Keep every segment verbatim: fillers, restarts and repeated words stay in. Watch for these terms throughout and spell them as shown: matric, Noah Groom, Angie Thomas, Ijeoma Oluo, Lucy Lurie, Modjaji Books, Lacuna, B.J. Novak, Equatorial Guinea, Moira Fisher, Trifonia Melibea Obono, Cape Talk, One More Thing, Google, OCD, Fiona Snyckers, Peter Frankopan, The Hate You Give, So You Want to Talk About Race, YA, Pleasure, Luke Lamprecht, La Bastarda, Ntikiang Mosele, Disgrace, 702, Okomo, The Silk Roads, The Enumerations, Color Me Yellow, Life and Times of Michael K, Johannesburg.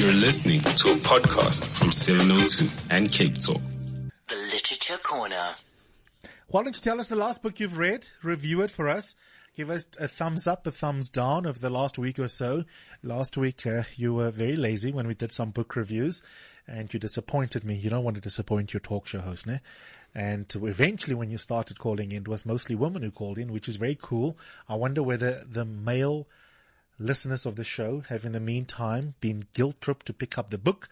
You're listening to a podcast from seven oh two and Cape Talk. The Literature Corner. Why don't you tell us the last book you've read? Review it for us. Give us a thumbs up, a thumbs down of the last week or so. Last week, uh, you were very lazy when we did some book reviews, and you disappointed me. You don't want to disappoint your talk show host, ne? And eventually, when you started calling in, it was mostly women who called in, which is very cool. I wonder whether the male listeners of the show have, in the meantime, been guilt-tripped to pick up the book.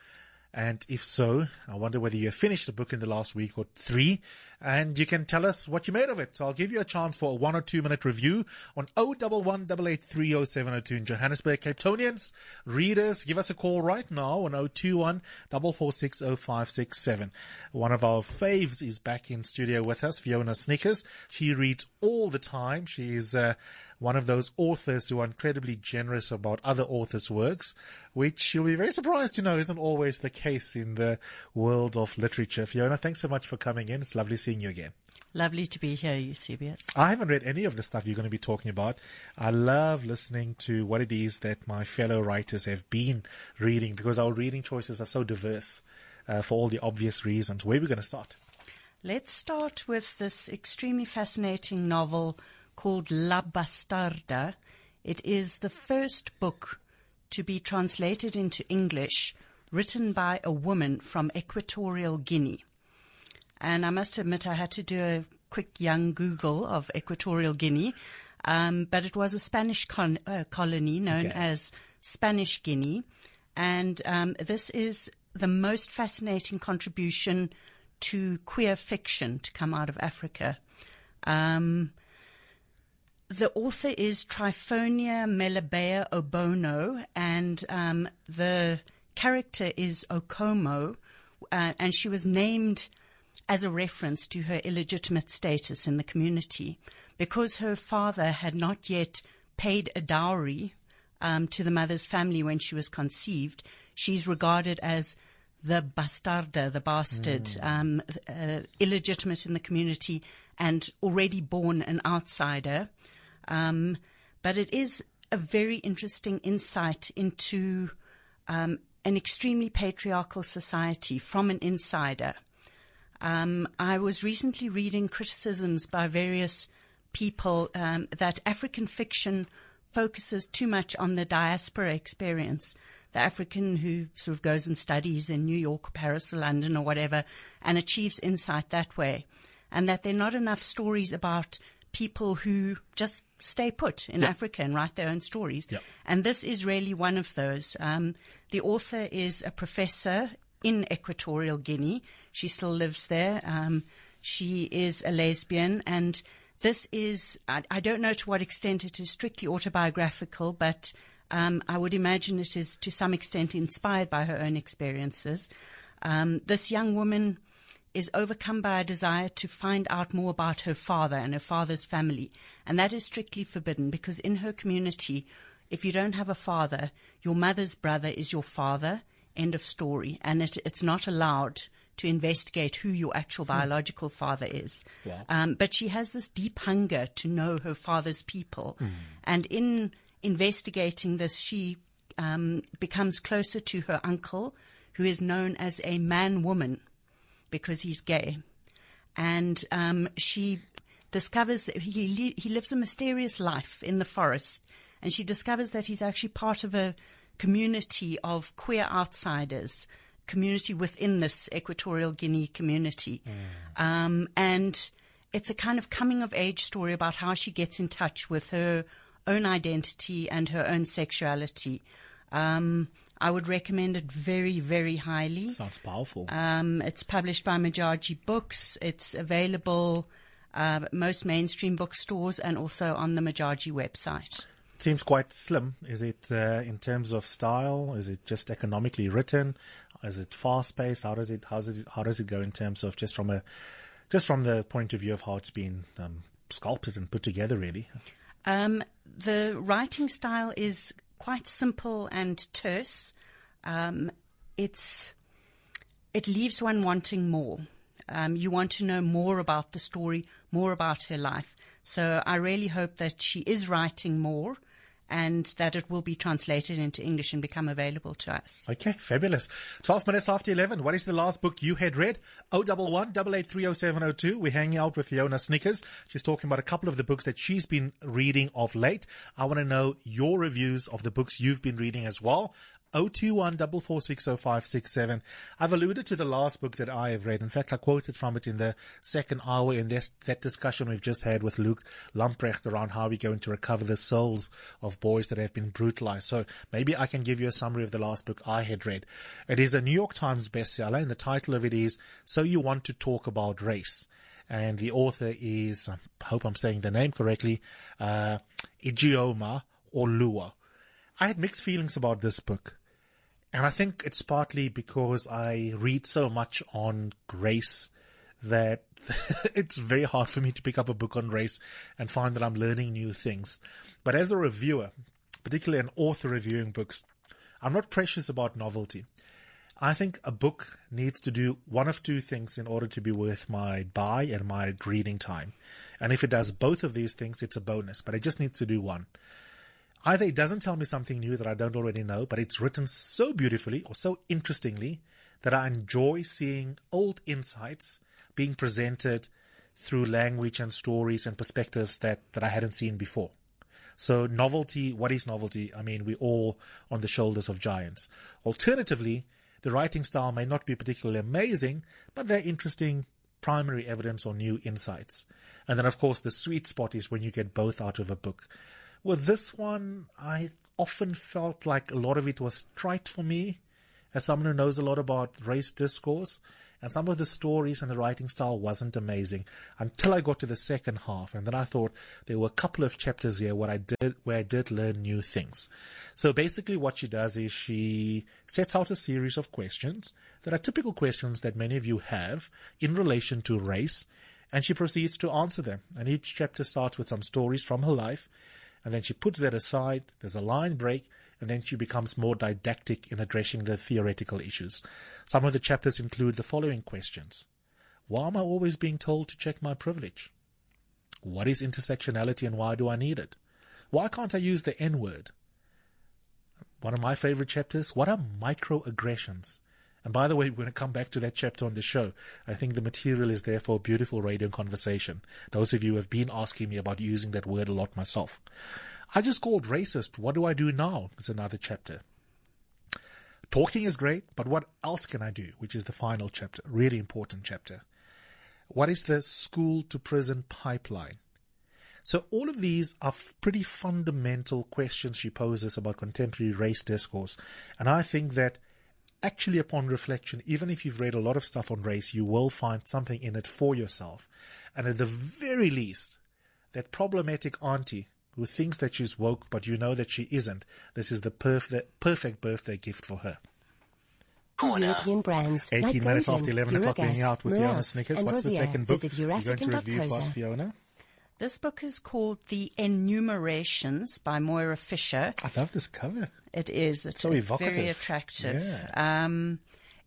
And if so, I wonder whether you finished the book in the last week or three, and you can tell us what you made of it. So I'll give you a chance for a one or two minute review on zero one one eight eight three zero seven zero two in Johannesburg. Cape Townians, readers, give us a call right now on zero two one four four six zero five six seven. One of our faves is back in studio with us, Fiona Snyckers. She reads all the time. She is uh, one of those authors who are incredibly generous about other authors' works, which you'll be very surprised to know isn't always the case in the world of literature. Fiona, thanks so much for coming in. It's lovely seeing you again. Lovely to be here, Eusebius. I haven't read any of the stuff you're going to be talking about. I love listening to what it is that my fellow writers have been reading, because our reading choices are so diverse uh, for all the obvious reasons. Where are we going to start? Let's start with this extremely fascinating novel called La Bastarda. It is the first book to be translated into English written by a woman from Equatorial Guinea. And I must admit I had to do a quick young Google of Equatorial Guinea, um, but it was a Spanish con- uh, colony known okay. as Spanish Guinea. And um, this is the most fascinating contribution to queer fiction to come out of Africa. Um, the author is Trifonia Melibea Obono, and um, the character is Okomo, uh, and she was named as a reference to her illegitimate status in the community because her father had not yet paid a dowry um, to the mother's family when she was conceived. She's regarded as the bastarda, the bastard, mm. um, uh, illegitimate in the community and already born an outsider. Um, but it is a very interesting insight into um, an extremely patriarchal society from an insider. Um, I was recently reading criticisms by various people um, that African fiction focuses too much on the diaspora experience, the African who sort of goes and studies in New York, or Paris, or London, or whatever, and achieves insight that way, and that there are not enough stories about people who just stay put in yep. Africa and write their own stories. Yep. And this is really one of those. Um, the author is a professor in Equatorial Guinea. She still lives there. Um, she is a lesbian, and this is, I, I don't know to what extent it is strictly autobiographical, but Um, I would imagine it is to some extent inspired by her own experiences. Um, this young woman is overcome by a desire to find out more about her father and her father's family. And that is strictly forbidden because in her community, if you don't have a father, your mother's brother is your father, end of story. And it, it's not allowed to investigate who your actual hmm. biological father is. Yeah. Um, but she has this deep hunger to know her father's people. Hmm. And in investigating this, she um, becomes closer to her uncle, who is known as a man-woman because he's gay. And um, she discovers that he, he lives a mysterious life in the forest, and she discovers that he's actually part of a community of queer outsiders, community within this Equatorial Guinea community. Mm. Um, and it's a kind of coming-of-age story about how she gets in touch with her own identity and her own sexuality. Um, I would recommend it very, very highly. Sounds powerful. Um, it's published by Modjaji Books. It's available uh, at most mainstream bookstores and also on the Modjaji website. It seems quite slim. Is it uh, in terms of style? Is it just economically written? Is it fast paced? How does it? How does it? How does it go in terms of just from a, just from the point of view of how it's been um, sculpted and put together, really? Um, the writing style is quite simple and terse. Um, it's it leaves one wanting more. Um, you want to know more about the story, more about her life. So I really hope that she is writing more and that it will be translated into English and become available to us. Okay, fabulous. twelve minutes after eleven, what is the last book you had read? oh one one, eight eight three oh seven oh two. We're hanging out with Fiona Snyckers. She's talking about a couple of the books that she's been reading of late. I want to know your reviews of the books you've been reading as well. oh two one, four four six oh five six seven. I've alluded to the last book that I have read. In fact, I quoted from it in the second hour in this, that discussion we've just had with Luke Lamprecht around how we're going to recover the souls of boys that have been brutalized. So maybe I can give you a summary of the last book I had read. It is a New York Times bestseller, and the title of it is So You Want to Talk About Race. And the author is, I hope I'm saying the name correctly, uh, Ijeoma Oluo. I had mixed feelings about this book, and I think it's partly because I read so much on race that it's very hard for me to pick up a book on race and find that I'm learning new things. But as a reviewer, particularly an author reviewing books, I'm not precious about novelty. I think a book needs to do one of two things in order to be worth my buy and my reading time. And if it does both of these things, it's a bonus, but it just needs to do one. Either it doesn't tell me something new that I don't already know, but it's written so beautifully or so interestingly that I enjoy seeing old insights being presented through language and stories and perspectives that, that I hadn't seen before. So novelty, what is novelty? I mean, we're all on the shoulders of giants. Alternatively, the writing style may not be particularly amazing, but they're interesting primary evidence or new insights. And then, of course, the sweet spot is when you get both out of a book. With this one, I often felt like a lot of it was trite for me, as someone who knows a lot about race discourse, and some of the stories and the writing style wasn't amazing until I got to the second half, and then I thought there were a couple of chapters here where I did where I did learn new things. So basically, what she does is she sets out a series of questions that are typical questions that many of you have in relation to race, and she proceeds to answer them. And each chapter starts with some stories from her life. And then she puts that aside, there's a line break, and then she becomes more didactic in addressing the theoretical issues. Some of the chapters include the following questions. Why am I always being told to check my privilege? What is intersectionality and why do I need it? Why can't I use the N-word? One of my favorite chapters, what are microaggressions? And by the way, we're going to come back to that chapter on the show. I think the material is there for a beautiful radio conversation. Those of you who have been asking me about using that word a lot myself. I just called racist. What do I do now? Is another chapter. Talking is great, but what else can I do? Which is the final chapter, really important chapter. What is the school to prison pipeline? So all of these are pretty fundamental questions she poses about contemporary race discourse. And I think that actually, upon reflection, even if you've read a lot of stuff on race, you will find something in it for yourself. And at the very least, that problematic auntie who thinks that she's woke, but you know that she isn't, this is the perf- perfect birthday gift for her. Corner. Brands, eighteen like minutes Golden, after eleven Eurogas, o'clock, being out with Fiona Snyckers. What's Rosia. The second book you're going to review for us, Fiona? This book is called The Enumerations by Moira Fisher. I love this cover. It is. It's, it's so evocative. Very attractive. Yeah. Um,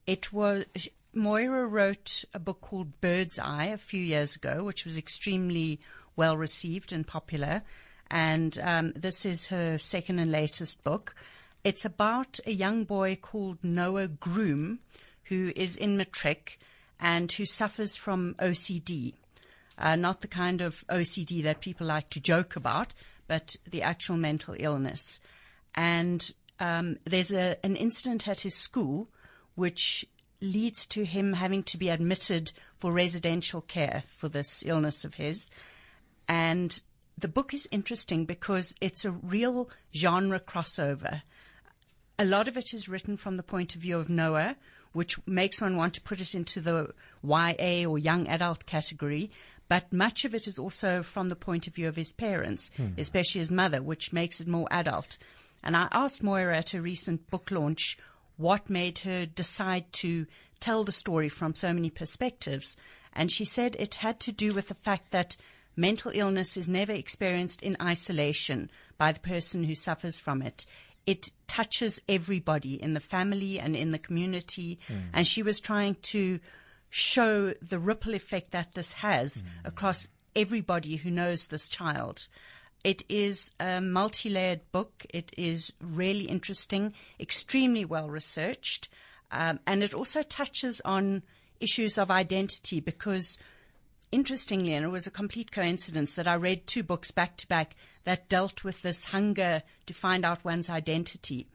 it was Moira wrote a book called Bird's Eye a few years ago, which was extremely well received and popular. And um, this is her second and latest book. It's about a young boy called Noah Groom, who is in matric and who suffers from O C D. Uh, not the kind of O C D that people like to joke about, but the actual mental illness. And um, there's a, an incident at his school which leads to him having to be admitted for residential care for this illness of his. And the book is interesting because it's a real genre crossover. A lot of it is written from the point of view of Noah, which makes one want to put it into the Y A or young adult category. But much of it is also from the point of view of his parents, hmm. especially his mother, which makes it more adult. And I asked Moira at her recent book launch what made her decide to tell the story from so many perspectives. And she said it had to do with the fact that mental illness is never experienced in isolation by the person who suffers from it. It touches everybody in the family and in the community. Hmm. And she was trying to show the ripple effect that this has mm. across everybody who knows this child. It is a multi-layered book. It is really interesting, extremely well-researched, um, and it also touches on issues of identity because, interestingly, and it was a complete coincidence that I read two books back-to-back that dealt with this hunger to find out one's identity.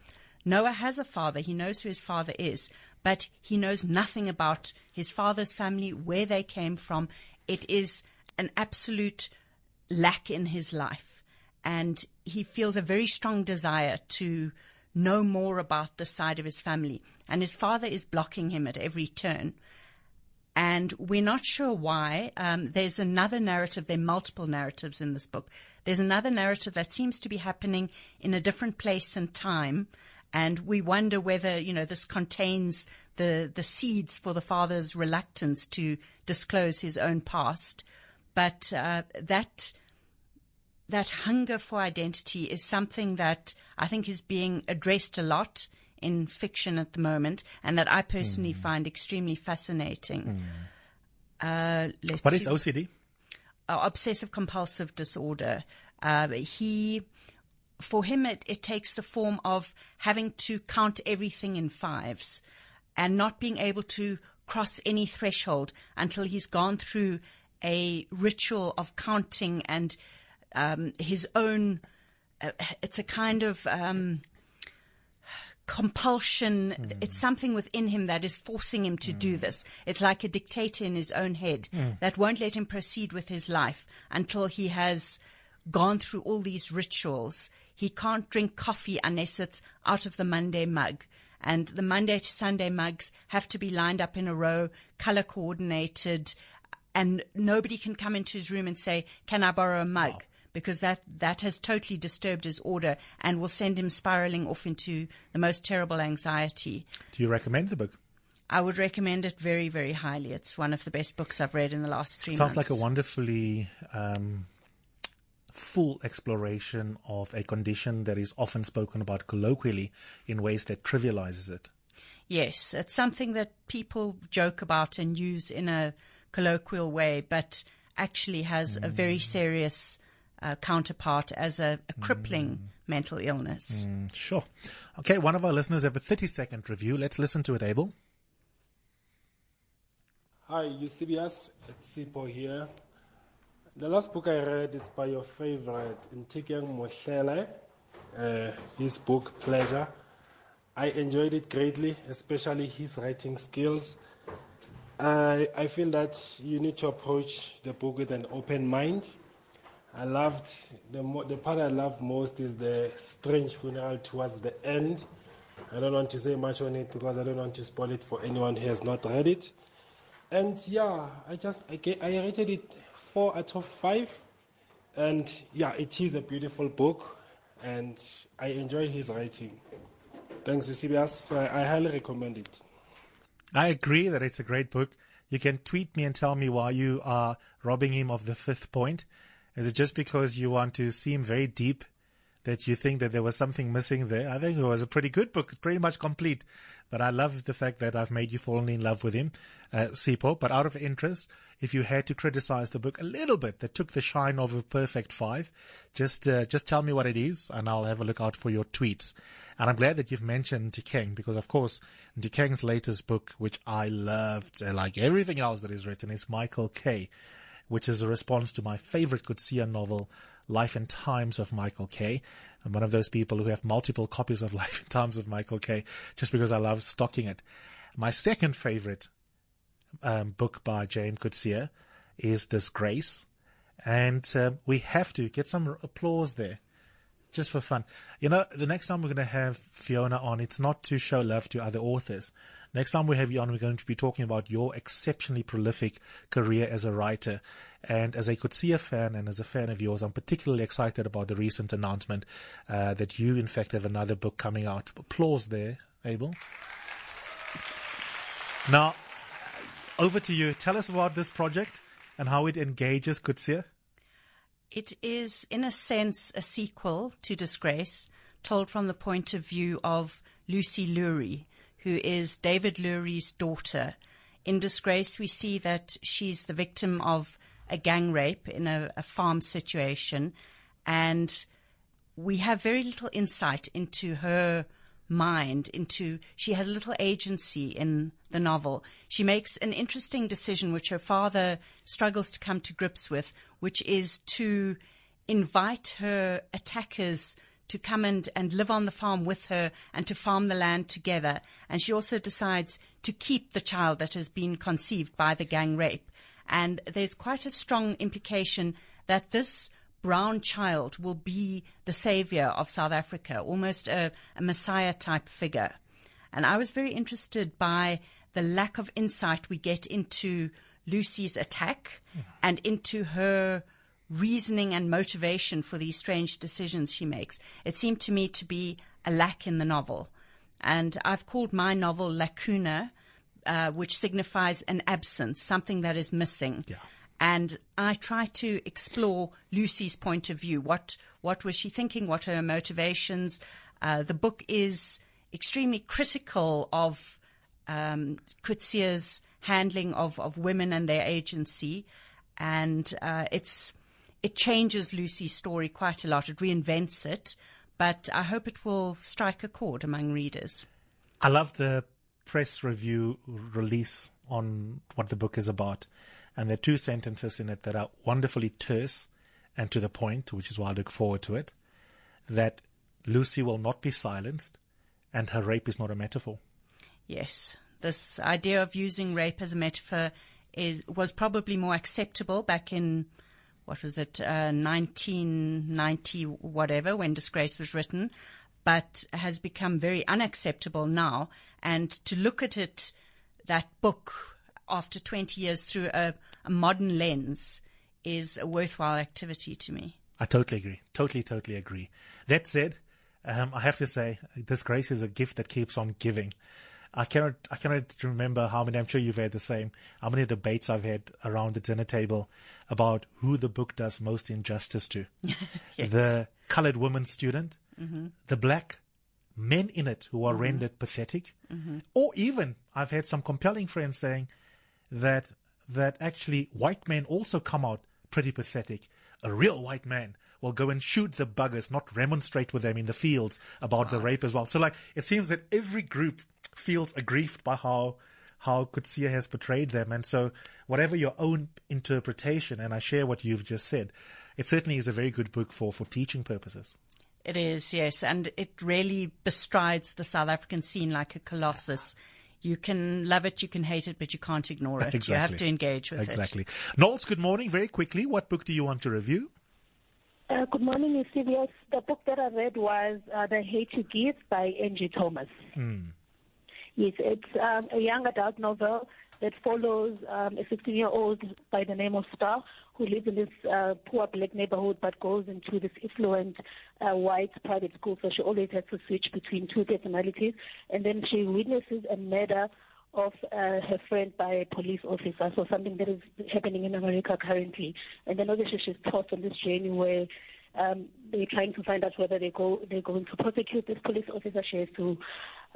Noah has a father. He knows who his father is, but he knows nothing about his father's family, where they came from. It is an absolute lack in his life, and he feels a very strong desire to know more about the side of his family. And his father is blocking him at every turn, and we're not sure why. Um, there's another narrative. There are multiple narratives in this book. There's another narrative that seems to be happening in a different place and time, and we wonder whether, you know, this contains the, the seeds for the father's reluctance to disclose his own past. But uh, that that hunger for identity is something that I think is being addressed a lot in fiction at the moment, and that I personally mm. find extremely fascinating. Mm. Uh, let's what is O C D? Uh, obsessive compulsive disorder. Uh, he, for him, it, it takes the form of having to count everything in fives, and not being able to cross any threshold until he's gone through a ritual of counting and um, his own uh, it's a kind of um, compulsion. Mm. It's something within him that is forcing him to mm. do this. It's like a dictator in his own head mm. that won't let him proceed with his life until he has gone through all these rituals. He can't drink coffee unless it's out of the Monday mug. And the Monday to Sunday mugs have to be lined up in a row, color coordinated, and nobody can come into his room and say, can I borrow a mug? Wow. Because that, that has totally disturbed his order and will send him spiraling off into the most terrible anxiety. Do you recommend the book? I would recommend it very, very highly. It's one of the best books I've read in the last three months. Sounds like a wonderfully um, full exploration of a condition that is often spoken about colloquially in ways that trivializes it. Yes, it's something that people joke about and use in a colloquial way, but actually has mm. a very serious uh, counterpart as a, a crippling mm. mental illness. Mm, sure. Okay, one of our listeners have a thirty-second review. Let's listen to it, Abel. Hi, Eusebius. It's Sipo here. The last book I read is by your favorite, Ntikiang Mosele, uh, his book, Pleasure. I enjoyed it greatly, especially his writing skills. I, I feel that you need to approach the book with an open mind. I loved, the, mo- the part I loved most is the strange funeral towards the end. I don't want to say much on it because I don't want to spoil it for anyone who has not read it. And yeah, I just, I, I rated it four out of five. And yeah, it is a beautiful book and I enjoy his writing. Thanks, Eusebius. I, I highly recommend it. I agree that it's a great book. You can tweet me and tell me why you are robbing him of the fifth point. Is it just because you want to seem very deep that you think that there was something missing there? I think it was a pretty good book, pretty much complete. But I love the fact that I've made you fall in love with him, uh, Sipo. But out of interest, if you had to criticize the book a little bit that took the shine off of Perfect Five, just uh, just tell me what it is and I'll have a look out for your tweets. And I'm glad that you've mentioned Ntikiang because, of course, Ntikang's latest book, which I loved, like everything else that is written, is Michael K, which is a response to my favorite Coetzee novel, Life and Times of Michael K. I'm one of those people who have multiple copies of Life and Times of Michael K just because I love stocking it. My second favorite um, book by J M. Coetzee is Disgrace. And uh, we have to get some applause there just for fun. You know, the next time we're going to have Fiona on, it's not to show love to other authors. Next time we have you on, we're going to be talking about your exceptionally prolific career as a writer. And as a Coetzee fan and as a fan of yours, I'm particularly excited about the recent announcement uh, that you, in fact, have another book coming out. Applause there, Abel. Now, over to you. Tell us about this project and how it engages Coetzee. It is, in a sense, a sequel to Disgrace, told from the point of view of Lucy Lurie, who is David Lurie's daughter. In Disgrace, we see that she's the victim of a gang rape in a, a farm situation, and we have very little insight into her mind, into she has little agency in the novel. She makes an interesting decision which her father struggles to come to grips with, which is to invite her attackers to come and, and live on the farm with her and to farm the land together. And she also decides to keep the child that has been conceived by the gang rape. And there's quite a strong implication that this brown child will be the savior of South Africa, almost a, a messiah-type figure. And I was very interested by the lack of insight we get into Lucy's attack yeah. and into her reasoning and motivation for these strange decisions she makes. It seemed to me to be a lack in the novel. And I've called my novel Lacuna, uh, which signifies an absence, something that is missing. Yeah. And I try to explore Lucy's point of view. What what was she thinking? What are her motivations? Uh, the book is extremely critical of um, Coetzee's handling of, of women and their agency. And uh, it's... It changes Lucy's story quite a lot. It reinvents it, but I hope it will strike a chord among readers. I love the press review release on what the book is about. And there are two sentences in it that are wonderfully terse and to the point, which is why I look forward to it, that Lucy will not be silenced and her rape is not a metaphor. Yes, this idea of using rape as a metaphor is was probably more acceptable back in... what was it, uh, nineteen ninety, whatever, when Disgrace was written, but has become very unacceptable now. And to look at it, that book, after twenty years through a, a modern lens is a worthwhile activity to me. I totally agree. Totally, totally agree. That said, um, I have to say, Disgrace is a gift that keeps on giving. I cannot, I cannot remember how many, I'm sure you've had the same, how many debates I've had around the dinner table about who the book does most injustice to. Yes. The colored woman student, mm-hmm. the black men in it who are mm-hmm. rendered pathetic, mm-hmm. or even I've had some compelling friends saying that that actually white men also come out pretty pathetic. A real white man will go and shoot the buggers, not remonstrate with them in the fields about wow. the rape as well. So like it seems that every group feels aggrieved by how how Coetzee has portrayed them. And so whatever your own interpretation, and I share what you've just said, it certainly is a very good book for, for teaching purposes. It is, yes. And it really bestrides the South African scene like a colossus. You can love it, you can hate it, but you can't ignore it. Exactly. You have to engage with exactly. it. Exactly. Knowles, good morning. Very quickly, what book do you want to review? Uh, good morning, Eusebius. The book that I read was uh, The Hate You Give by Angie Thomas. Mm. Yes, it's um, a young adult novel that follows um, a sixteen-year-old by the name of Starr who lives in this uh, poor black neighborhood but goes into this affluent uh, white private school, so she always has to switch between two personalities. And then she witnesses a murder of uh, her friend by a police officer, so something that is happening in America currently. And then obviously she's tossed on this journey where Um, they're trying to find out whether they go, they're going to prosecute this police officer. She has to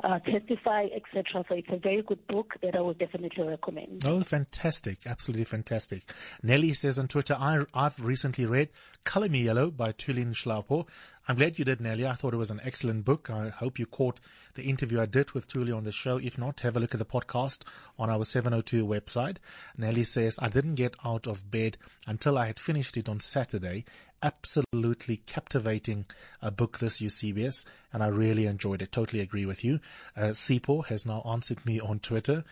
uh, testify, et cetera. So it's a very good book that I would definitely recommend. Oh, fantastic. Absolutely fantastic. Nelly says on Twitter, I, I've recently read Color Me Yellow by Tuli Nshlaupo. I'm glad you did, Nelly. I thought it was an excellent book. I hope you caught the interview I did with Tuli on the show. If not, have a look at the podcast on our seven oh two website. Nelly says, I didn't get out of bed until I had finished it on Saturday. Absolutely captivating a book, this, Eusebius, and I really enjoyed it. Totally agree with you. Uh, Sipo has now answered me on Twitter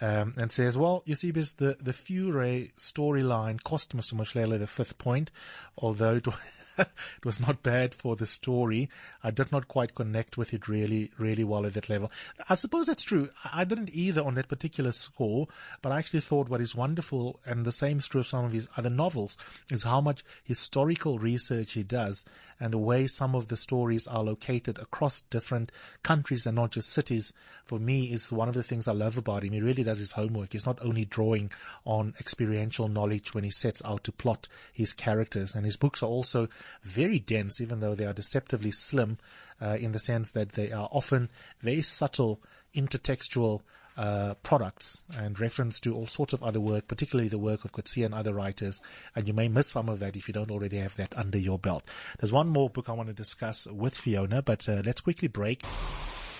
um, and says, well, Eusebius, the, the Fure storyline cost Mister Mosele the fifth point, although it was, it was not bad for the story. I did not quite connect with it really, really well at that level. I suppose that's true. I didn't either on that particular score, but I actually thought what is wonderful, and the same is true of some of his other novels, is how much historical research he does and the way some of the stories are located across different countries and not just cities, for me, is one of the things I love about him. He really does his homework. He's not only drawing on experiential knowledge when he sets out to plot his characters, and his books are also very dense, even though they are deceptively slim uh, in the sense that they are often very subtle intertextual uh, products and reference to all sorts of other work, particularly the work of Coetzee and other writers, and you may miss some of that if you don't already have that under your belt. There's one more book I want to discuss with Fiona, but uh, let's quickly break.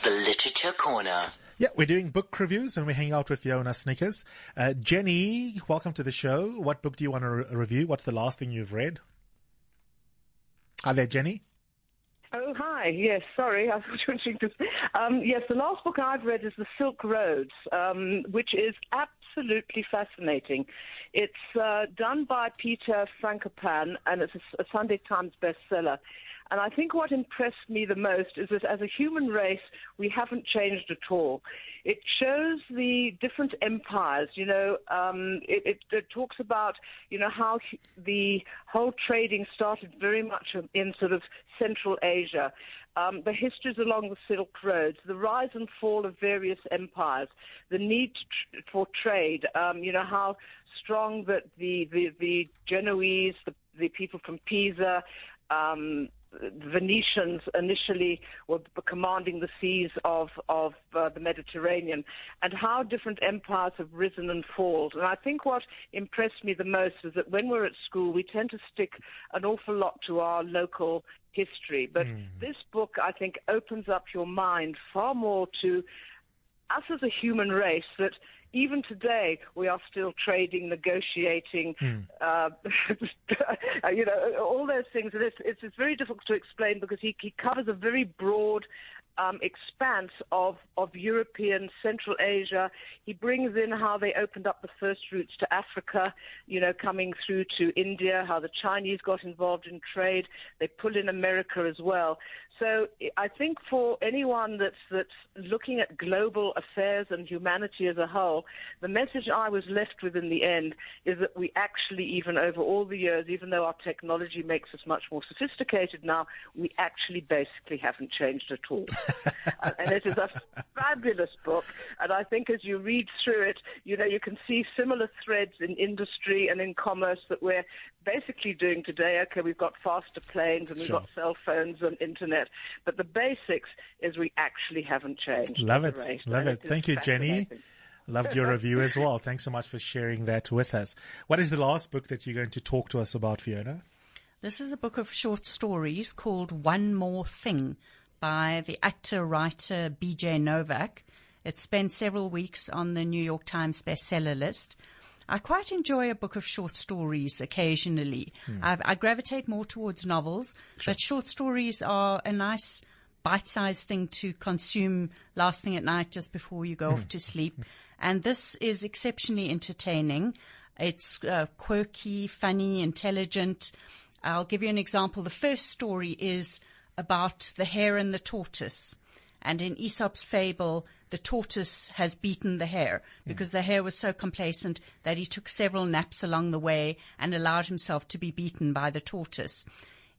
The Literature Corner. Yeah, we're doing book reviews and we're hanging out with Fiona Snyckers. Uh, Jenny, welcome to the show. What book do you want to re- review? What's the last thing you've read? Hi there, Jenny. Oh, hi. Yes, sorry. I was trying to. Um, yes, the last book I've read is The Silk Roads, um, which is absolutely fascinating. It's uh, done by Peter Frankopan, and it's a, a Sunday Times bestseller. And I think what impressed me the most is that as a human race, we haven't changed at all. It shows the different empires, you know, um, it, it, it talks about, you know, how the whole trading started very much in sort of Central Asia. Um, the histories along the Silk Roads, the rise and fall of various empires, the need to tr- for trade, um, you know, how strong that the, the, the Genoese, the, the people from Pisa, um, Venetians initially were commanding the seas of, of uh, the Mediterranean, and how different empires have risen and fallen. And I think what impressed me the most is that when we're at school, we tend to stick an awful lot to our local history. But mm. this book, I think, opens up your mind far more to us as a human race, that even today, we are still trading, negotiating, mm. uh, you know, all those things. And it's, it's very difficult to explain because he, he covers a very broad um, expanse of, of European, Central Asia. He brings in how they opened up the first routes to Africa, you know, coming through to India, how the Chinese got involved in trade. They pull in America as well. So I think for anyone that's, that's looking at global affairs and humanity as a whole, the message I was left with in the end is that we actually, even over all the years, even though our technology makes us much more sophisticated now, we actually basically haven't changed at all. And it is a fabulous book. And I think as you read through it, you know, you can see similar threads in industry and in commerce that we're basically doing today. Okay, we've got faster planes and we've sure. got cell phones and internet. But the basics is we actually haven't changed. Love it. Race, Love it. it. Thank you, Jenny. Loved your review as well. Thanks so much for sharing that with us. What is the last book that you're going to talk to us about, Fiona? This is a book of short stories called One More Thing by the actor-writer B J Novak. It spent several weeks on the New York Times bestseller list. I quite enjoy a book of short stories occasionally. Hmm. I, I gravitate more towards novels, sure. but short stories are a nice bite-sized thing to consume last thing at night just before you go off to sleep. And this is exceptionally entertaining. It's uh, quirky, funny, intelligent. I'll give you an example. The first story is about the hare and the tortoise. And in Aesop's fable, the tortoise has beaten the hare because mm. the hare was so complacent that he took several naps along the way and allowed himself to be beaten by the tortoise.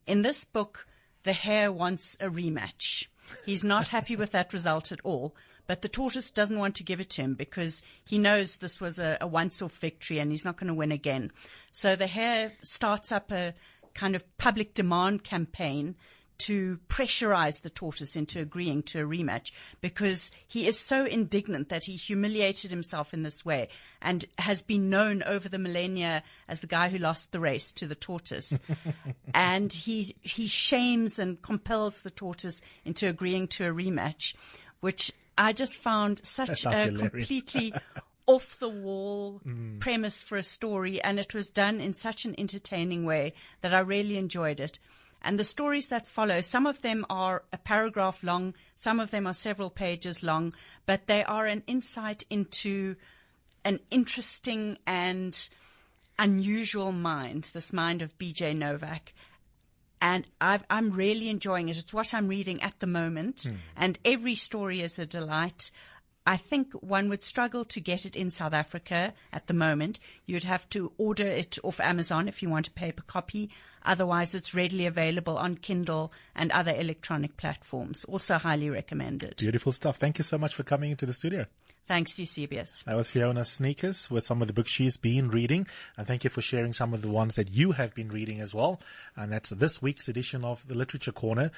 In this book, the hare wants a rematch. He's not happy with that result at all, but the tortoise doesn't want to give it to him because he knows this was a, a once-off victory and he's not going to win again. So the hare starts up a kind of public demand campaign to pressurize the tortoise into agreeing to a rematch because he is so indignant that he humiliated himself in this way and has been known over the millennia as the guy who lost the race to the tortoise. And he he shames and compels the tortoise into agreeing to a rematch, which I just found such a completely off-the-wall mm. premise for a story. And it was done in such an entertaining way that I really enjoyed it. And the stories that follow, some of them are a paragraph long, some of them are several pages long, but they are an insight into an interesting and unusual mind, this mind of B J Novak. And I've, I'm really enjoying it. It's what I'm reading at the moment, mm. and every story is a delight. I think one would struggle to get it in South Africa at the moment. You'd have to order it off Amazon if you want a paper copy. Otherwise, it's readily available on Kindle and other electronic platforms. Also highly recommended. Beautiful stuff. Thank you so much for coming into the studio. Thanks, Eusebius. That was Fiona Snyckers with some of the books she's been reading. And thank you for sharing some of the ones that you have been reading as well. And that's this week's edition of The Literature Corner.